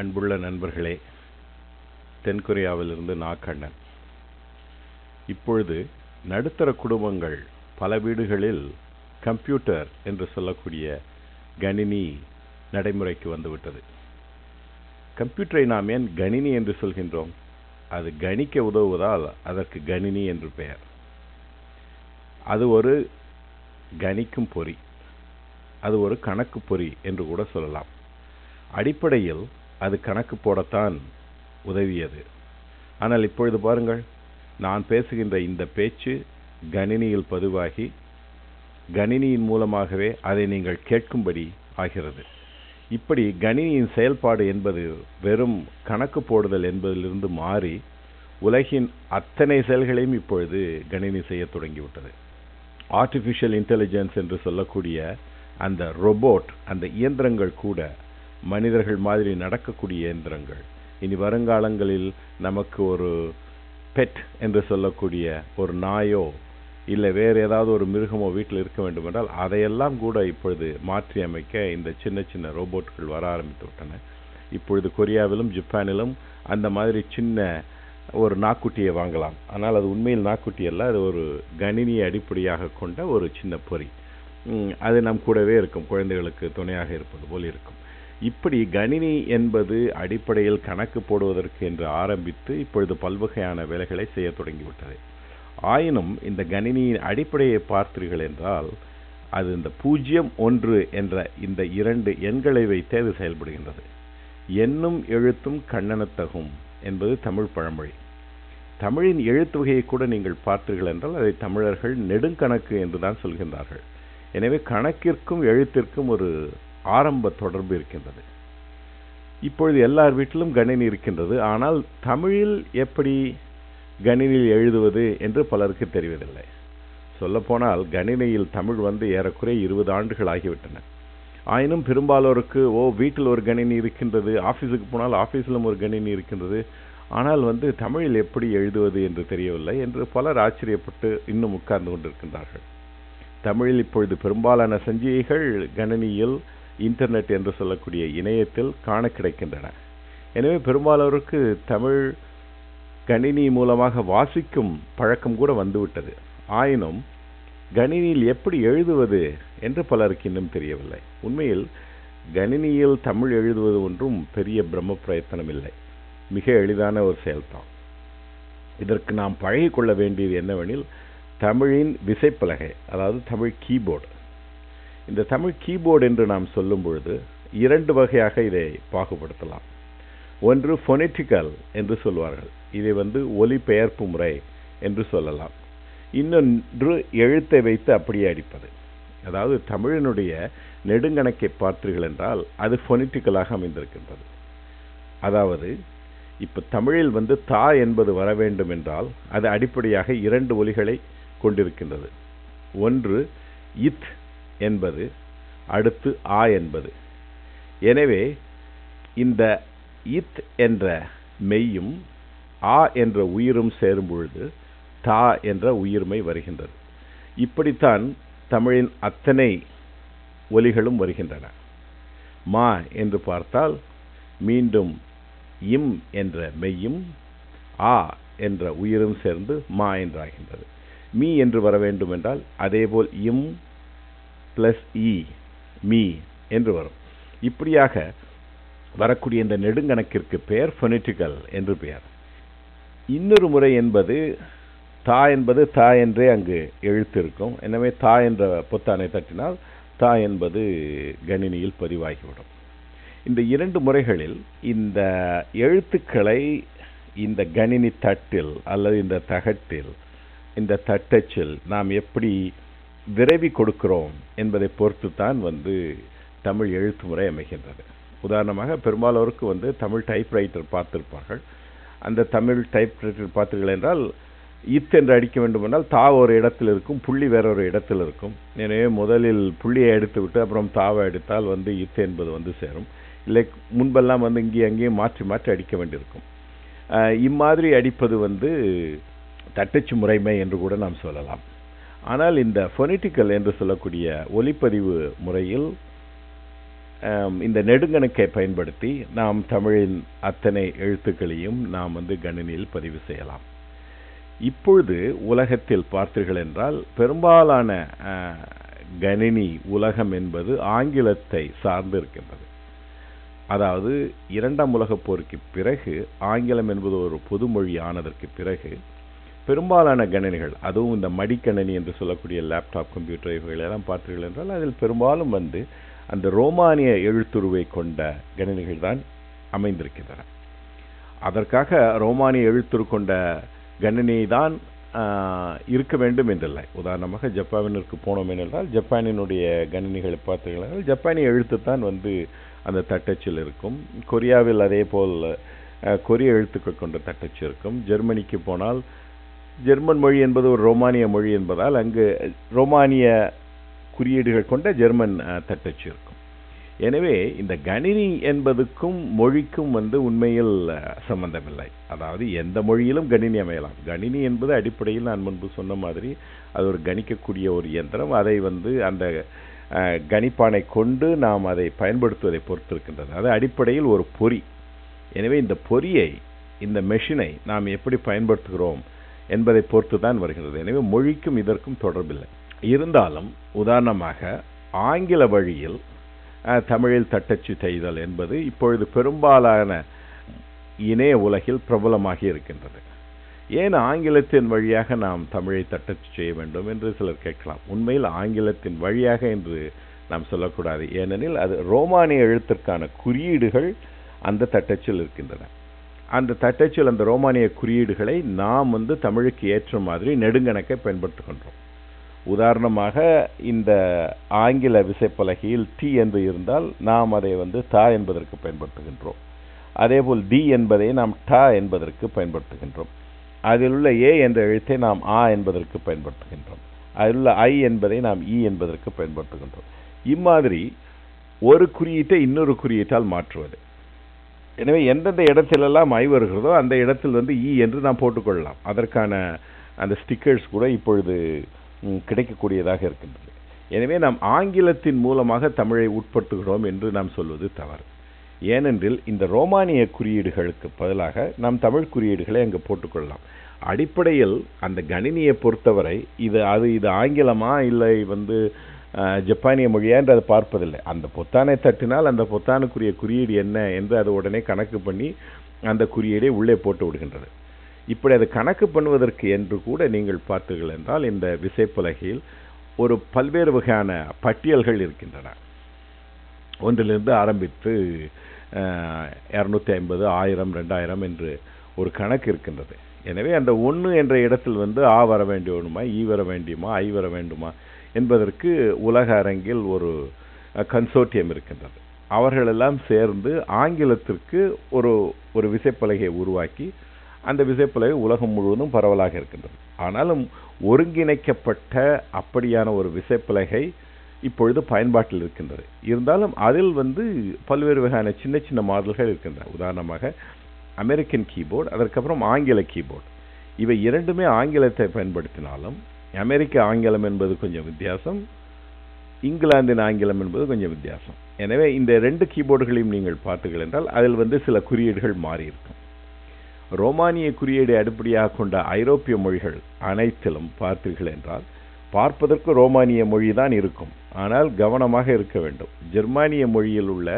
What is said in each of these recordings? அன்புள்ள நண்பர்களே, தென்கொரியாவிலிருந்து நாகண்ணன். இப்பொழுது நடுத்தர குடும்பங்கள் பல வீடுகளில் கம்ப்யூட்டர் என்று சொல்லக்கூடிய கணினி நடைமுறைக்கு வந்துவிட்டது. கம்ப்யூட்டரை நாம் ஏன் கணினி என்று சொல்கின்றோம்? அது கணிக்க உதவுவதால் அதற்கு கணினி என்று பெயர். அது ஒரு கணிக்கும் பொறி, அது ஒரு கணக்கு பொறி என்று கூட சொல்லலாம். அடிப்படையில் அது கணக்கு போடத்தான் உதவியது. ஆனால் இப்பொழுது பாருங்கள், நான் பேசுகின்ற இந்த பேச்சு கணினியில் பதிவாகி கணினியின் மூலமாகவே அதை நீங்கள் கேட்கும்படி ஆகிறது. இப்படி கணினியின் செயல்பாடு என்பது வெறும் கணக்கு போடுதல் என்பதிலிருந்து மாறி உலகின் அத்தனை செயல்களையும் இப்பொழுது கணினி செய்ய தொடங்கிவிட்டது. ஆர்டிஃபிஷியல் இன்டெலிஜென்ஸ் என்று சொல்லக்கூடிய அந்த ரோபோட், அந்த இயந்திரங்கள் கூட மனிதர்கள் மாதிரி நடக்கக்கூடிய இயந்திரங்கள், இனி வருங்காலங்களில் நமக்கு ஒரு பெட் என்று சொல்லக்கூடிய ஒரு நாயோ இல்லை வேறு ஏதாவது ஒரு மிருகமோ வீட்டில் இருக்க வேண்டுமென்றால் அதையெல்லாம் கூட இப்பொழுது மாற்றி அமைக்க இந்த சின்ன சின்ன ரோபோட்கள் வர ஆரம்பித்து விட்டன. இப்பொழுது கொரியாவிலும் ஜப்பானிலும் அந்த மாதிரி சின்ன ஒரு நாக்குட்டியை வாங்கலாம். ஆனால் அது உண்மையில் நாக்குட்டி அல்ல, அது ஒரு கணினியை அடிப்படையாக கொண்ட ஒரு சின்ன பொறி. அது நம் கூடவே இருக்கும், குழந்தைகளுக்கு துணையாக இருப்பது போல் இருக்கும். இப்படி கணினி என்பது அடிப்படையில் கணக்கு போடுவதற்கு என்று ஆரம்பித்து இப்பொழுது பல்வகையான வேலைகளை செய்ய தொடங்கிவிட்டது. ஆயினும் இந்த கணினியின் அடிப்படையை பார்த்தீர்கள் என்றால் அது இந்த 0, 1 என்ற இந்த 2 எண்களை வைத்தே அது செயல்படுகின்றது. எண்ணும் எழுத்தும் கண்ணனத்தகும் என்பது தமிழ் பழமொழி. தமிழின் எழுத்து வகையை கூட நீங்கள் பார்த்தீர்கள் என்றால் அதை தமிழர்கள் நெடுங்கணக்கு என்று தான் சொல்கின்றார்கள். எனவே கணக்கிற்கும் எழுத்திற்கும் ஒரு ஆரம்ப தொடர்பு இருக்கின்றது. இப்பொழுது எல்லார் வீட்டிலும் கணினி இருக்கின்றது. ஆனால் தமிழில் எப்படி கணினியில் எழுதுவது என்று பலருக்கு தெரிவதில்லை. சொல்லப்போனால் கணினியில் தமிழ் வந்து ஏறக்குறைய 20 ஆண்டுகள் ஆகிவிட்டன. ஆயினும் பெரும்பாலோருக்கு வீட்டில் ஒரு கணினி இருக்கின்றது, ஆஃபீஸுக்கு போனால் ஆஃபீஸிலும் ஒரு கணினி இருக்கின்றது, ஆனால் வந்து தமிழில் எப்படி எழுதுவது என்று தெரியவில்லை என்று பலர் ஆச்சரியப்பட்டு இன்னும் உட்கார்ந்து கொண்டிருக்கின்றார்கள். தமிழில் இப்பொழுது பெரும்பாலான சஞ்சிகைகள் கணினியில், இன்டர்நெட் என்று சொல்லக்கூடிய இணையத்தில் காண கிடைக்கின்றன. எனவே பெரும்பாலோருக்கு தமிழ் கணினி மூலமாக வாசிக்கும் பழக்கம் கூட வந்துவிட்டது. ஆயினும் கணினியில் எப்படி எழுதுவது என்று பலருக்கு இன்னும் தெரியவில்லை. உண்மையில் கணினியில் தமிழ் எழுதுவது ஒன்றும் பெரிய பிரம்ம பிரயத்தனம் இல்லை, மிக எளிதான ஒரு செயல்தான். இதற்கு நாம் பழகி கொள்ள வேண்டியது என்னவெனில் தமிழின் விசைப்பலகை, அதாவது தமிழ் கீபோர்டு. இந்த தமிழ் கீபோர்டு என்று நாம் சொல்லும் பொழுது 2 வகையாக இதை பாகுபடுத்தலாம். ஒன்று ஃபொனெட்டிக்கல் என்று சொல்வார்கள், இதை வந்து ஒலி பெயர்ப்பு முறை என்று சொல்லலாம். இன்னொன்று எழுத்தை வைத்து அப்படியே அடிப்பது. அதாவது தமிழினுடைய நெடுங்கணக்கை பார்த்தீர்கள் என்றால் அது ஃபொனெட்டிக்கலாக அமைந்திருக்கின்றது. அதாவது இப்போ தமிழில் வந்து தா என்பது வர வேண்டும் என்றால் அது அடிப்படையாக 2 ஒலிகளை கொண்டிருக்கின்றது. ஒன்று இத் என்பது, அடுத்து ஆ என்பது. எனவே இந்த இத் என்ற மெய்யும் ஆ என்ற உயிரும் சேரும் பொழுது தா என்ற உயிர்மை வருகின்றது. இப்படித்தான் தமிழின் அத்தனை ஒலிகளும் வருகின்றன. மா என்று பார்த்தால் மீண்டும் இம் என்ற மெய்யும் ஆ என்ற உயிரும் சேர்ந்து மா என்றாகின்றது. மீ என்று வர வேண்டும் என்றால் அதேபோல் இம் ப்ளஸ் இ மீ என்று வரும். இப்படியாக வரக்கூடிய இந்த நெடுங்கணக்கிற்கு பெயர் ஃபொனெட்டிக்கல் என்று பெயர். இன்னொரு முறை என்பது தா என்பது தா என்றே அங்கு எழுத்து இருக்கும். எனவே தா என்ற பொத்தானை தட்டினால் தா என்பது கணினியில் பதிவாகிவிடும். இந்த 2 முறைகளில் இந்த எழுத்துக்களை இந்த கணினி தட்டில் அல்லது இந்த தகட்டில், இந்த தட்டச்சில் நாம் எப்படி விரைவி கொடுக்கிறோம் என்பதை பொறுத்து தான் வந்து தமிழ் எழுத்து முறை அமைகின்றது. உதாரணமாக பெரும்பாலோருக்கு வந்து தமிழ் டைப்ரைட்டர் பார்த்திருப்பார்கள். அந்த தமிழ் டைப்ரைட்டர் பார்த்தீர்கள் என்றால் இத் என்று அடிக்க வேண்டுமென்றால் தா ஒரு இடத்தில் இருக்கும், புள்ளி வேறொரு இடத்தில் இருக்கும். எனவே முதலில் புள்ளியை எடுத்து விட்டு அப்புறம் தாவை அடித்தால் வந்து இத் என்பது வந்து சேரும். இல்லை முன்பெல்லாம் வந்து இங்கேயும் அங்கேயும் மாற்றி மாற்றி அடிக்க வேண்டியிருக்கும். இம்மாதிரி அடிப்பது வந்து தட்டச்சு முறைமை என்று கூட நாம் சொல்லலாம். ஆனால் இந்த ஃபொனெட்டிக்கல் என்று சொல்லக்கூடிய ஒலிப்பதிவு முறையில் இந்த நெடுங்கணக்கை பயன்படுத்தி நாம் தமிழின் அத்தனை எழுத்துக்களையும் நாம் கணினியில் பதிவு செய்யலாம். இப்பொழுது உலகத்தில் பார்த்தீர்கள் என்றால் பெரும்பாலான கணினி உலகம் என்பது ஆங்கிலத்தை சார்ந்து இருக்கின்றது. அதாவது இரண்டாம் உலகப் போருக்கு பிறகு ஆங்கிலம் என்பது ஒரு பொது மொழி ஆனதற்கு பிறகு பெரும்பாலான கணினிகள், அதுவும் இந்த மடிக்கணினி என்று சொல்லக்கூடிய லேப்டாப் கம்ப்யூட்டர் இவைகளெல்லாம் பார்த்தீர்கள் என்றால் அதில் பெரும்பாலும் அந்த ரோமானிய எழுத்துருவை கொண்ட கணினிகள் தான் அமைந்திருக்கின்றன. அதற்காக ரோமானிய எழுத்துரு கொண்ட கணினி தான் இருக்க வேண்டும் என்றில்லை. உதாரணமாக ஜப்பானிற்கு போனோம் என்றால் ஜப்பானினுடைய கணினிகளை பார்த்தீர்கள் என்றால் ஜப்பானிய எழுத்து தான் அந்த தட்டச்சில் இருக்கும். கொரியாவில் அதே போல் கொரிய எழுத்துக்கள் கொண்ட தட்டச்சு இருக்கும். ஜெர்மனிக்கு போனால் ஜெர்மன் மொழி என்பது ஒரு ரோமானிய மொழி என்பதால் அங்கு ரோமானிய குறியீடுகள் கொண்ட ஜெர்மன் தட்டச்சு இருக்கும். எனவே இந்த கணினி என்பதுக்கும் மொழிக்கும் உண்மையில் சம்பந்தமில்லை. அதாவது எந்த மொழியிலும் கணினி அமையலாம். கணினி என்பது அடிப்படையில் நான் முன்பு சொன்ன மாதிரி அது ஒரு கணிக்கக்கூடிய ஒரு இயந்திரம். அதை அந்த கணிப்பானை கொண்டு நாம் அதை பயன்படுத்துவதை பொறுத்திருக்கின்றது. அது அடிப்படையில் ஒரு பொறி. எனவே இந்த பொறியை, இந்த மெஷினை நாம் எப்படி பயன்படுத்துகிறோம் என்பதை பொறுத்து தான் வருகிறது. எனவே மொழிக்கும் இதற்கும் தொடர்பில்லை. இருந்தாலும் உதாரணமாக ஆங்கில வழியில் தமிழில் தட்டச்சு செய்தல் என்பது இப்பொழுது பெரும்பாலான இணைய உலகில் பிரபலமாகி இருக்கின்றது. ஏன் ஆங்கிலத்தின் வழியாக நாம் தமிழை தட்டச்சு செய்ய வேண்டும் என்று சிலர் கேட்கலாம். உண்மையில் ஆங்கிலத்தின் வழியாக என்று நாம் சொல்லக்கூடாது. ஏனெனில் அது ரோமானிய எழுத்திற்கான குறியீடுகள் அந்த தட்டச்சில் இருக்கின்றன. அந்த தட்டச்சில் அந்த ரோமானிய குறியீடுகளை நாம் தமிழுக்கு ஏற்ற மாதிரி நெடுங்கணக்கை பயன்படுத்துகின்றோம். உதாரணமாக இந்த ஆங்கில விசைப்பலகையில் டி என்று இருந்தால் நாம் அதை தா என்பதற்கு பயன்படுத்துகின்றோம். அதேபோல் டி என்பதை நாம் டா என்பதற்கு பயன்படுத்துகின்றோம். அதில் உள்ள ஏ என்ற எழுத்தை நாம் ஆ என்பதற்கு பயன்படுத்துகின்றோம். அதில் உள்ள ஐ என்பதை நாம் இ என்பதற்கு பயன்படுத்துகின்றோம். இம்மாதிரி ஒரு குறியீட்டை இன்னொரு குறியீட்டால் மாற்றுவது. எனவே எந்தெந்த இடத்திலெல்லாம் ஐ வருகிறதோ அந்த இடத்தில் இ என்று நாம் போட்டுக்கொள்ளலாம். அதற்கான அந்த ஸ்டிக்கர்ஸ் கூட இப்பொழுது கிடைக்கக்கூடியதாக இருக்கின்றது. எனவே நாம் ஆங்கிலத்தின் மூலமாக தமிழை உட்படுத்துகிறோம் என்று நாம் சொல்வது தவறு. ஏனென்றில் இந்த ரோமானிய குறியீடுகளுக்கு பதிலாக நாம் தமிழ் குறியீடுகளை அங்கே போட்டுக்கொள்ளலாம். அடிப்படையில் அந்த கணினியை பொறுத்தவரை இது ஆங்கிலமா இல்லை ஜப்பானிய மொழியா என்று அதை பார்ப்பதில்லை. அந்த பொத்தானை தட்டினால் அந்த பொத்தானுக்குரிய குறியீடு என்ன என்று அது உடனே கணக்கு பண்ணி அந்த குறியீடை உள்ளே போட்டு விடுகின்றது. இப்படி அதை கணக்கு பண்ணுவதற்கு என்று கூட நீங்கள் பார்த்தீர்கள் என்றால் இந்த விசைப்பலகையில் ஒரு பல்வேறு வகையான பட்டியல்கள் இருக்கின்றன. ஒன்றிலிருந்து ஆரம்பித்து 250 1000 2000 என்று ஒரு கணக்கு இருக்கின்றது. எனவே அந்த 1 என்ற இடத்தில் ஆ வர வேண்டுமா, ஈ வர வேண்டுமா, ஐ வர வேண்டுமா என்பதற்கு உலக அரங்கில் ஒரு கன்சோர்டியம் இருக்கின்றது. அவர்களெல்லாம் சேர்ந்து ஆங்கிலத்திற்கு ஒரு விசைப்பலகையை உருவாக்கி அந்த விசைப்பலகை உலகம் முழுவதும் பரவலாக இருக்கின்றது. ஆனாலும் ஒருங்கிணைக்கப்பட்ட அப்படியான ஒரு விசைப்பலகை இப்பொழுது பயன்பாட்டில் இருக்கின்றது. இருந்தாலும் அதில் பல்வேறு வகையான சின்ன சின்ன மாடல்கள் இருக்கின்றன. உதாரணமாக அமெரிக்கன் கீபோர்டு, அதற்கப்புறம் ஆங்கில கீபோர்டு. இவை இரண்டுமே ஆங்கிலத்தை பயன்படுத்தினாலும் அமெரிக்க ஆங்கிலம் என்பது கொஞ்சம் வித்தியாசம், இங்கிலாந்தின் ஆங்கிலம் என்பது கொஞ்சம் வித்தியாசம். எனவே இந்த 2 கீபோர்டுகளையும் நீங்கள் பார்த்தீர்கள் என்றால் அதில் சில குறியீடுகள் மாறியிருக்கும். ரோமானிய குறியீடு அடிப்படையாக கொண்ட ஐரோப்பிய மொழிகள் அனைத்திலும் பார்த்தீர்கள் என்றால் பார்ப்பதற்கு ரோமானிய மொழி தான் இருக்கும். ஆனால் கவனமாக இருக்க வேண்டும். ஜெர்மானிய மொழியில் உள்ள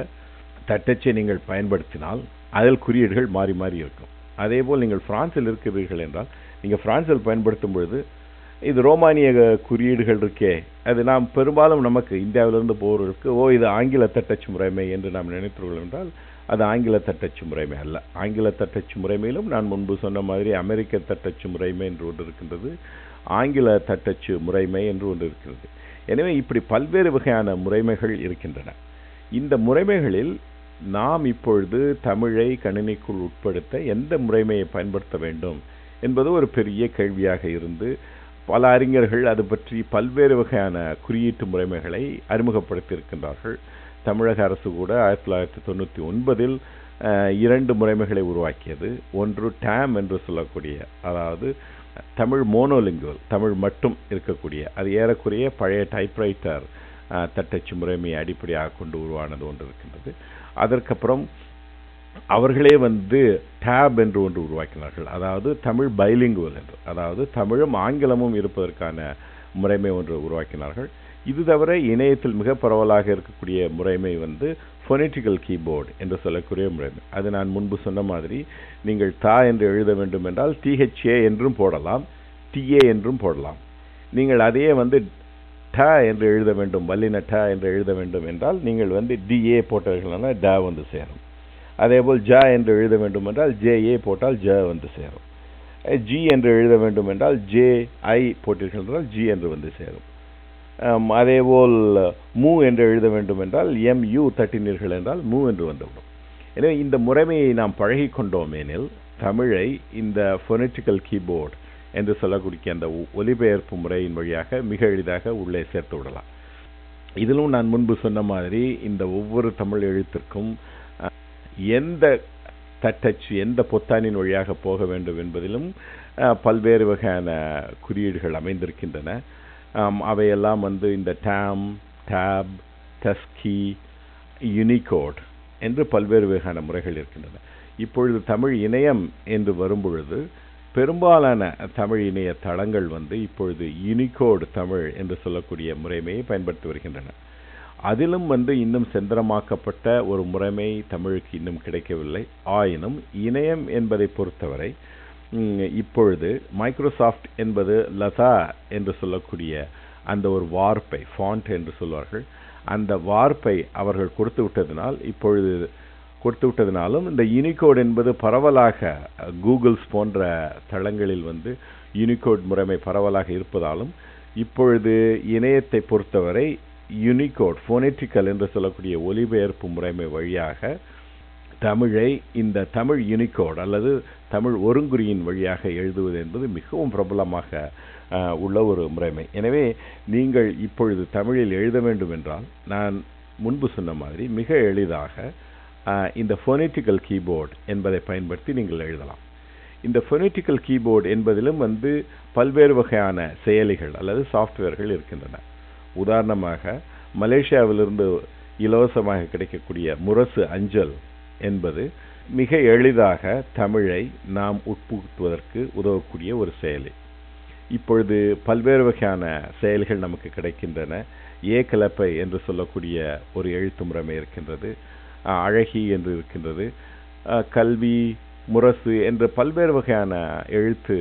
தட்டச்சை நீங்கள் பயன்படுத்தினால் அதில் குறியீடுகள் மாறி மாறி இருக்கும். அதேபோல் நீங்கள் பிரான்சில் இருக்கிறீர்கள் என்றால் நீங்கள் பிரான்சில் பயன்படுத்தும் பொழுது இது ரோமானிய குறியீடுகள் இருக்கே, அது நாம் பெரும்பாலும் நமக்கு இந்தியாவிலிருந்து போவர்களுக்கு இது ஆங்கில தட்டச்சு முறைமை என்று நாம் நினைத்தீர்கள் என்றால் அது ஆங்கில தட்டச்சு முறைமை அல்ல. ஆங்கில தட்டச்சு முறைமையிலும் நான் முன்பு சொன்ன மாதிரி அமெரிக்க தட்டச்சு முறைமை என்று ஒன்று இருக்கின்றது, ஆங்கில தட்டச்சு முறைமை என்று ஒன்று இருக்கிறது. எனவே இப்படி பல்வேறு வகையான முறைமைகள் இருக்கின்றன. இந்த முறைமைகளில் நாம் இப்பொழுது தமிழை கணினிக்குள் உட்படுத்த எந்த முறைமையை பயன்படுத்த வேண்டும் என்பது ஒரு பெரிய கேள்வியாக இருந்து பல அறிஞர்கள் அது பற்றி பல்வேறு வகையான குறியீட்டு முறைமைகளை அறிமுகப்படுத்தியிருக்கின்றார்கள். தமிழக அரசு கூட 1999 2 முறைமைகளை உருவாக்கியது. ஒன்று டேம் என்று சொல்லக்கூடிய, அதாவது தமிழ் மோனோலிங்குவல், தமிழ் மட்டும் இருக்கக்கூடிய, அது ஏறக்குறைய பழைய டைப்ரைட்டர் தட்டச்சு முறைமையை அடிப்படையாக கொண்டு உருவானது ஒன்று இருக்கின்றது. அதற்கப்புறம் அவர்களே டேப் என்று ஒன்று உருவாக்கினார்கள். அதாவது தமிழ் பைலிங்குவல் என்று, அதாவது தமிழும் ஆங்கிலமும் இருப்பதற்கான முறைமை ஒன்று உருவாக்கினார்கள். இது தவிர இணையத்தில் மிக பரவலாக இருக்கக்கூடிய முறைமை ஃபொனெட்டிக்கல் கீபோர்டு என்று சொல்லக்கூடிய முறைமை. அது நான் முன்பு சொன்ன மாதிரி நீங்கள் தா என்று எழுத வேண்டும் என்றால் THA என்றும் போடலாம், TA என்றும் போடலாம். நீங்கள் அதையே ட என்று எழுத வேண்டும், வல்லின ட என்று எழுத வேண்டும் என்றால் நீங்கள் DA போட்டார்கள்னா ட சேரும். அதேபோல் ஜ என்று எழுத வேண்டும் என்றால் JA போட்டால் ஜ சேரும். ஜி என்று எழுத வேண்டும் என்றால் JI போட்டீர்கள் என்றால் G என்று சேரும். அதேபோல் மூ என்று எழுத வேண்டும் என்றால் MU தட்டினீர்கள் என்றால் மூ என்று வந்துவிடும். எனவே இந்த முறைமையை நாம் பழகி கொண்டோம் எனில் தமிழை இந்த ஃபொனெட்டிக்கல் கீபோர்டு என்று சொல்லக்கூடிய அந்த ஒலிபெயர்ப்பு முறையின் வழியாக மிக எளிதாக உள்ளே சேர்த்து விடலாம். இதிலும் நான் முன்பு சொன்ன மாதிரி இந்த ஒவ்வொரு தமிழ் எழுத்திற்கும் எந்த தட்டச்சு எந்த பொத்தானின் வழியாக போக வேண்டும் என்பதிலும் பல்வேறு வகையான குறியீடுகள் அமைந்திருக்கின்றன. அவையெல்லாம் இந்த டாம், டேப், டஸ்கி, யூனிகோட் என்று பல்வேறு வகையான முறைகள் இருக்கின்றன. இப்பொழுது தமிழ் இணையம் என்று வரும்பொழுது பெரும்பாலான தமிழ் இணைய தளங்கள் இப்பொழுது யூனிகோடு தமிழ் என்று சொல்லக்கூடிய முறைமையை பயன்படுத்தி வருகின்றன. அதிலும் இன்னும் செந்தரமாக்கப்பட்ட ஒரு முறைமை தமிழுக்கு இன்னும் கிடைக்கவில்லை. ஆயினும் இணையம் என்பதை பொறுத்தவரை இப்பொழுது மைக்ரோசாஃப்ட் என்பது லதா என்று சொல்லக்கூடிய அந்த ஒரு வார்ப்பை ஃபாண்ட் என்று சொல்வார்கள், அந்த வார்ப்பை அவர்கள் கொடுத்து விட்டதினாலும் இந்த யூனிகோட் என்பது பரவலாக கூகுள்ஸ் போன்ற தளங்களில் யூனிகோட் முறைமை பரவலாக இருப்பதாலும் இப்பொழுது இணையத்தை பொறுத்தவரை யூனிகோட் ஃபோனெட்டிக்கல் என்று சொல்லக்கூடிய ஒலிபெயர்ப்பு முறைமை வழியாக தமிழை இந்த தமிழ் யூனிகோட் அல்லது தமிழ் ஒருங்குறியின் வழியாக எழுதுவது என்பது மிகவும் பிரபலமாக உள்ள ஒரு முறைமை. எனவே நீங்கள் இப்பொழுது தமிழில் எழுத வேண்டும் என்றால் நான் முன்பு சொன்ன மாதிரி மிக எளிதாக இந்த ஃபோனெட்டிக்கல் கீபோர்டு என்பதை பயன்படுத்தி நீங்கள் எழுதலாம். இந்த ஃபோனெட்டிக்கல் கீபோர்டு என்பதிலும் பல்வேறு வகையான செயலிகள் அல்லது சாஃப்ட்வேர்கள் இருக்கின்றன. உதாரணமாக மலேசியாவிலிருந்து இலவசமாக கிடைக்கக்கூடிய முரசு அஞ்சல் என்பது மிக எளிதாக தமிழை நாம் உட்புகுத்துவதற்கு உதவக்கூடிய ஒரு செயலி. இப்பொழுது பல்வேறு வகையான செயல்கள் நமக்கு கிடைக்கின்றன. ஏகலப்பை என்று சொல்லக்கூடிய ஒரு எழுத்து முறைமை இருக்கின்றது, அழகி என்று இருக்கின்றது, கல்வி, முரசு என்று பல்வேறு வகையான எழுத்து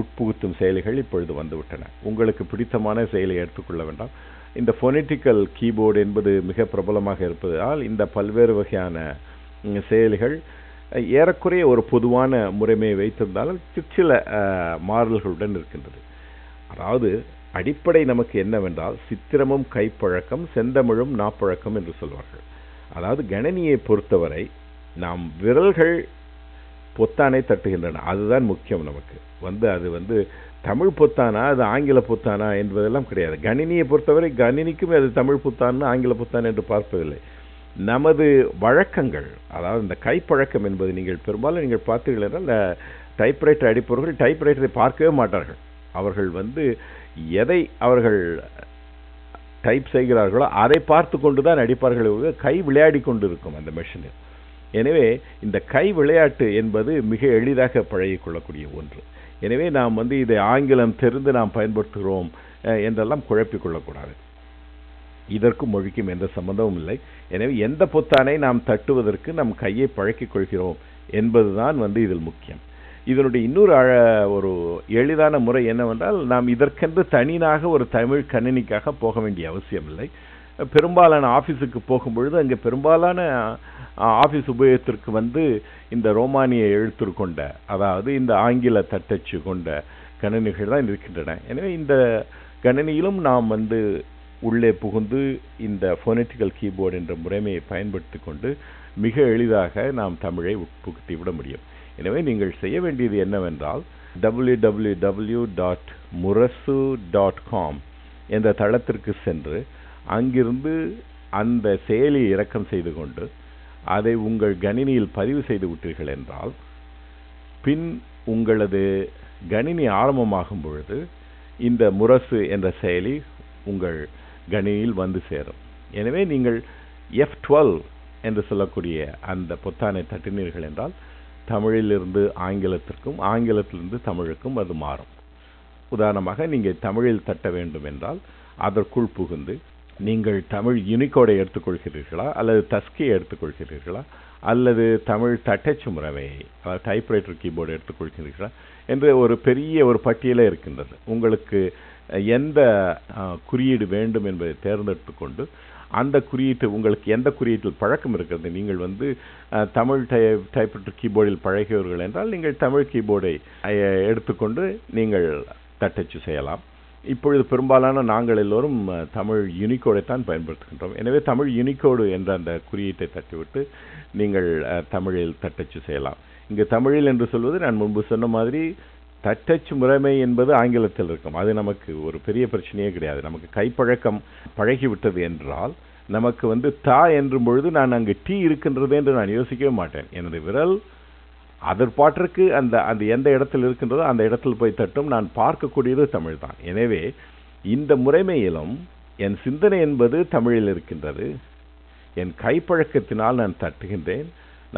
உட்புகுத்தும் செயலிகள் இப்பொழுது வந்துவிட்டன. உங்களுக்கு பிடித்தமான செயலை எடுத்துக்கொள்ள வேண்டாம். இந்த ஃபோனெட்டிக்கல் கீபோர்டு என்பது மிக பிரபலமாக இருப்பதால் இந்த பல்வேறு வகையான செயல்கள் ஏறக்குறைய ஒரு பொதுவான முறைமையை வைத்திருந்தாலும் சிற்சில மாறல்களுடன் இருக்கின்றது. அதாவது அடிப்படை நமக்கு என்னவென்றால் சித்திரமும் கைப்பழக்கம் செந்தமிழும் நாப்பழக்கம் என்று சொல்வார்கள். அதாவது கணனியை பொறுத்தவரை நாம் விரல்கள் பொத்தானை தட்டுகின்றன, அதுதான் முக்கியம் நமக்கு. அது தமிழ் பொத்தானா அது ஆங்கில பொத்தானா என்பதெல்லாம் கிடையாது. கணினியை பொறுத்தவரை கணினிக்கும் அது தமிழ் பொத்தான்னு ஆங்கில பொத்தான் என்று பார்ப்பதில்லை. நமது வழக்கங்கள், அதாவது இந்த கைப்பழக்கம் என்பது நீங்கள் பெரும்பாலும் நீங்கள் பார்த்தீர்கள் என்றால் டைப்ரைட்டர் அடிப்பவர்கள் டைப்ரைட்டரை பார்க்கவே மாட்டார்கள். அவர்கள் எதை அவர்கள் டைப் செய்கிறார்களோ அதை பார்த்து கொண்டு தான் அடிப்பார்கள். கை விளையாடி கொண்டு இருக்கும் அந்த மெஷினில். எனவே இந்த கை விளையாட்டு என்பது மிக எளிதாக பழகிக்கொள்ளக்கூடிய ஒன்று. எனவே நாம் இதை ஆங்கிலம் தெரிந்து நாம் பயன்படுத்துகிறோம் என்றெல்லாம் குழப்பிக்கொள்ளக்கூடாது. இதற்கும் மொழிக்கும் எந்த சம்பந்தமும் இல்லை. எனவே எந்த பொத்தானை நாம் தட்டுவதற்கு நம் கையை பழக்கிக் கொள்கிறோம் என்பதுதான் இதில் முக்கியம். இதனுடைய இன்னொரு ஒரு எளிதான முறை என்னவென்றால் நாம் இதற்கென்று தனியாக ஒரு தமிழ் கணினிக்காக போக வேண்டிய அவசியம் இல்லை. பெரும்பாலான ஆஃபீஸுக்கு போகும்பொழுது அங்கே பெரும்பாலான ஆஃபீஸ் உபயோகத்திற்கு இந்த ரோமானிய எழுத்து கொண்ட, அதாவது இந்த ஆங்கில தட்டச்சு கொண்ட கணினிகள் தான் இருக்கின்றன. எனவே இந்த கணினியிலும் நாம் உள்ளே புகுந்து இந்த ஃபோனெட்டிக்கல் கீபோர்டு என்ற முறைமையை பயன்படுத்தி கொண்டு மிக எளிதாக நாம் தமிழை உட்புகுத்தி விட முடியும். எனவே நீங்கள் செய்ய வேண்டியது என்னவென்றால் www.murasu.com என்ற தளத்திற்கு சென்று அங்கிருந்து அந்த செயலியை இறக்கம் செய்து கொண்டு அதை உங்கள் கணினியில் பதிவு செய்து விட்டீர்கள் என்றால் பின் உங்களது கணினி ஆரம்பமாகும் பொழுது இந்த முரசு என்ற செயலி உங்கள் கணினியில் வந்து சேரும். எனவே நீங்கள் F12 என்று சொல்லக்கூடிய அந்த பொத்தானை தட்டினீர்கள் என்றால் தமிழிலிருந்து ஆங்கிலத்திற்கும், ஆங்கிலத்திலிருந்து தமிழுக்கும் அது மாறும். உதாரணமாக நீங்கள் தமிழில் தட்ட வேண்டும் என்றால் அதற்குள் புகுந்து நீங்கள் தமிழ் யூனிகோடை எடுத்துக்கொள்கிறீர்களா அல்லது தஸ்கியை எடுத்துக்கொள்கிறீர்களா அல்லது தமிழ் தட்டச்சு முறையை அதாவது டைப்ரைட்டர் கீபோர்டு எடுத்துக்கொள்கிறீர்களா என்று ஒரு பெரிய ஒரு பட்டியலே இருக்கின்றது. உங்களுக்கு எந்த குறியீடு வேண்டும் என்பதை தேர்ந்தெடுத்து கொண்டு அந்த குறியீட்டு உங்களுக்கு எந்த குறியீட்டில் பழக்கம் இருக்கிறது, நீங்கள் வந்து தமிழ் டைப்ரைட்டர் கீபோர்டில் பழகியவர்கள் என்றால் நீங்கள் தமிழ் கீபோர்டை எடுத்துக்கொண்டு நீங்கள் தட்டச்சு செய்யலாம். இப்பொழுது பெரும்பாலான நாங்கள் எல்லோரும் தமிழ் யூனிகோடை தான் பயன்படுத்துகின்றோம். எனவே தமிழ் யூனிகோடு என்ற அந்த குறியீட்டை தட்டிவிட்டு நீங்கள் தமிழில் தட்டச்சு செய்யலாம். இங்கு தமிழில் என்று சொல்வது நான் முன்பு சொன்ன மாதிரி தட்டச்சு முறைமை என்பது ஆங்கிலத்தில் இருக்கும். அது நமக்கு ஒரு பெரிய பிரச்சனையே கிடையாது. நமக்கு கைப்பழக்கம் பழகிவிட்டது என்றால் நமக்கு வந்து தா என்றும் பொழுது நான் அங்கு டீ இருக்கின்றது என்று நான் யோசிக்கவே மாட்டேன். எனது விரல் அதற்பாட்டிற்கு அந்த அந்த எந்த இடத்தில் இருக்கின்றதோ அந்த இடத்தில் போய் தட்டும். நான் பார்க்கக்கூடியது தமிழ் தான். எனவே இந்த முறைமையிலும் என் சிந்தனை என்பது தமிழில் இருக்கின்றது. என் கைப்பழக்கத்தினால் நான் தட்டுகின்றேன்.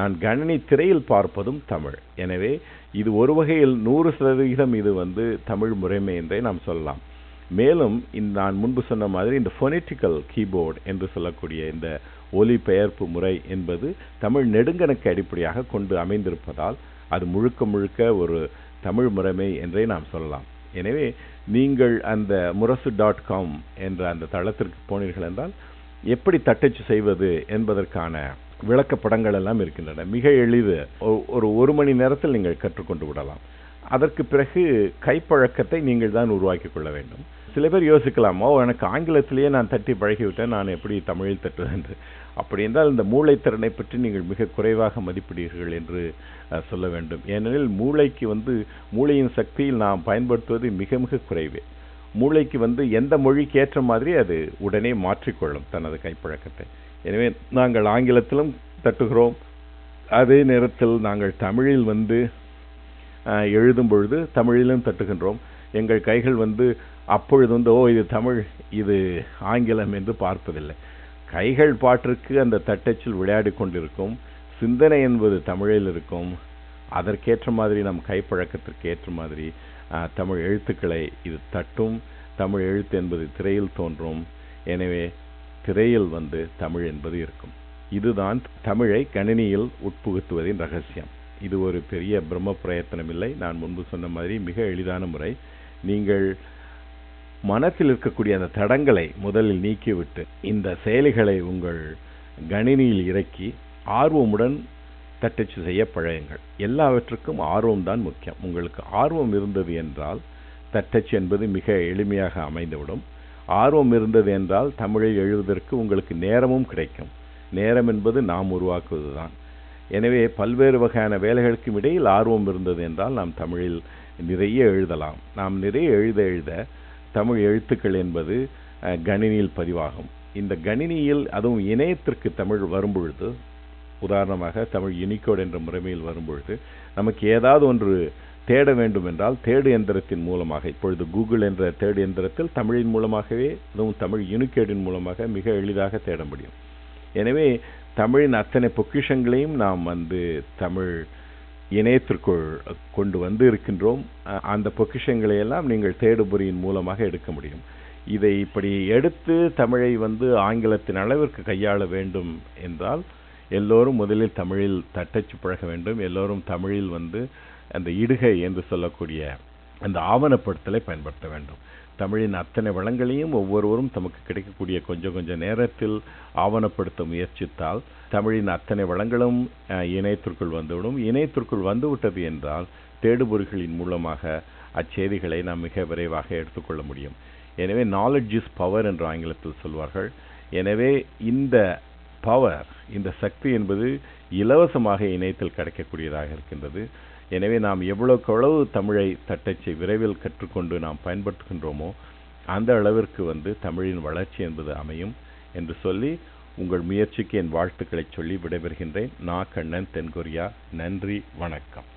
நான் கணினி திரையில் பார்ப்பதும் தமிழ். எனவே இது ஒரு வகையில் 100% இது வந்து தமிழ் முறைமை என்றே நாம் சொல்லலாம். மேலும் நான் முன்பு சொன்ன மாதிரி இந்த ஃபோனெட்டிக்கல் கீபோர்டு என்று சொல்லக்கூடிய இந்த ஒலி பெயர்ப்பு முறை என்பது தமிழ் நெடுங்கணக்கு அடிப்படையாக கொண்டு அமைந்திருப்பதால் அது முழுக்க முழுக்க ஒரு தமிழ் முறைமை என்றே நாம் சொல்லலாம். எனவே நீங்கள் அந்த murasu.com என்ற அந்த தளத்திற்கு போனீர்கள் என்றால் எப்படி தட்டச்சு செய்வது என்பதற்கான விளக்கப்படங்கள் எல்லாம் இருக்கின்றன. மிக எளிது, ஒரு மணி நேரத்தில் நீங்கள் கற்றுக்கொண்டு விடலாம். அதற்கு பிறகு கைப்பழக்கத்தை நீங்கள் தான் உருவாக்கி கொள்ள வேண்டும். சில பேர் யோசிக்கலாமோ, எனக்கு ஆங்கிலத்திலேயே நான் தட்டி பழகிவிட்டேன், நான் எப்படி தமிழில் தட்டுவேன் என்று. அப்படி என்றால் இந்த மூளைத்திறனை பற்றி நீங்கள் மிக குறைவாக மதிப்பிடுகிறீர்கள் என்று சொல்ல வேண்டும். ஏனெனில் மூளைக்கு வந்து மூளையின் சக்தியில் நாம் பயன்படுத்துவது மிக மிக குறைவே. மூளைக்கு வந்து எந்த மொழிக்கு ஏற்ற மாதிரி அது உடனே மாற்றிக்கொள்ளும் தனது கைப்பழக்கத்தை. எனவே நாங்கள் ஆங்கிலத்திலும் தட்டுகிறோம், அதே நேரத்தில் நாங்கள் தமிழில் வந்து எழுதும் பொழுது தமிழிலும் தட்டுகின்றோம். எங்கள் கைகள் வந்து அப்பொழுது வந்து ஓ இது தமிழ் இது ஆங்கிலம் என்று பார்ப்பதில்லை. கைகள் பாட்டிற்கு அந்த தட்டச்சில் விளையாடி கொண்டிருக்கும். சிந்தனை என்பது தமிழில் இருக்கும். அதற்கேற்ற மாதிரி நம் கைப்பழக்கத்திற்கு ஏற்ற மாதிரி தமிழ் எழுத்துக்களை இது தட்டும். தமிழ் எழுத்து என்பது திரையில் தோன்றும். எனவே திரையில் வந்து தமிழ் என்பது இருக்கும். இதுதான் தமிழை கணினியில் உட்புகுத்துவதின் ரகசியம். இது ஒரு பெரிய பிரம்ம பிரயத்தனம் இல்லை. நான் முன்பு சொன்ன மாதிரி மிக எளிதான முறை. நீங்கள் மனத்தில் இருக்கக்கூடிய அந்த தடங்களை முதலில் நீக்கிவிட்டு இந்த செயலிகளை உங்கள் கணினியில் இறக்கி ஆர்வமுடன் தட்டச்சு செய்ய பழகுங்கள். எல்லாவற்றுக்கும் ஆர்வம்தான் முக்கியம். உங்களுக்கு ஆர்வம் இருந்தது என்றால் தட்டச்சு என்பது மிக எளிமையாக அமைந்துவிடும். ஆர்வம் இருந்தது என்றால் தமிழை எழுதுவதற்கு உங்களுக்கு நேரமும் கிடைக்கும். நேரம் என்பது நாம் உருவாக்குவது தான். எனவே பல்வேறு வகையான வேலைகளுக்கும் இடையில் ஆர்வம் இருந்தது என்றால் நாம் தமிழில் நிறைய எழுதலாம். நாம் நிறைய எழுத தமிழ் எழுத்துக்கள் என்பது கணினியில் பதிவாகும். இந்த கணினியில் அதுவும் இணையத்திற்கு தமிழ் வரும்பொழுது, உதாரணமாக தமிழ் யூனிகோட் என்ற முறைமையில் வரும்பொழுது, நமக்கு ஏதாவது ஒன்று தேட வேண்டும் என்றால் தேடு எந்திரத்தின் மூலமாக, இப்பொழுது கூகுள் என்ற தேடு எந்திரத்தில் தமிழின் மூலமாகவே, அதுவும் தமிழ் யூனிகோடின் மூலமாக மிக எளிதாக தேட முடியும். எனவே தமிழின் அத்தனை பொக்கிஷங்களையும் நாம் வந்து தமிழ் இணையத்திற்குள் கொண்டு வந்து இருக்கின்றோம். அந்த பொக்கிஷங்களை எல்லாம் நீங்கள் தேடுபொறியின் மூலமாக எடுக்க முடியும். இதை இப்படி எடுத்து தமிழை வந்து ஆங்கிலத்தின் அளவிற்கு கையாள வேண்டும் என்றால் எல்லோரும் முதலில் தமிழில் தட்டச்சு பழக வேண்டும். எல்லோரும் தமிழில் வந்து அந்த இடுகை என்று சொல்லக்கூடிய அந்த ஆவணப்படுத்தலை பயன்படுத்த வேண்டும். தமிழின் அத்தனை வளங்களையும் ஒவ்வொருவரும் தமக்கு கிடைக்கக்கூடிய கொஞ்சம் கொஞ்சம் நேரத்தில் ஆவணப்படுத்த முயற்சித்தால் தமிழின் அத்தனை வளங்களும் இணையத்திற்குள் வந்துவிடும். இணையத்திற்குள் வந்துவிட்டது என்றால் தேடுபொறிகளின் மூலமாக அச்செய்திகளை நாம் மிக விரைவாக எடுத்துக்கொள்ள முடியும். எனவே நாலெட்ஜ் இஸ் பவர் என்று ஆங்கிலத்தில் சொல்வார்கள். எனவே இந்த பவர், இந்த சக்தி என்பது இலவசமாக இணையத்தில் கிடைக்கக்கூடியதாக இருக்கின்றது. எனவே நாம் எவ்வளவுக்கெவ்வளவு தமிழை தட்டச்சை விரைவில் கற்றுக்கொண்டு நாம் பயன்படுத்துகின்றோமோ அந்த அளவிற்கு வந்து தமிழின் வளர்ச்சி என்பது அமையும் என்று சொல்லி உங்கள் முயற்சிக்கு என் வாழ்த்துக்களை சொல்லி விடைபெறுகின்றேன். நான் கண்ணன், தென்கொரியா. நன்றி, வணக்கம்.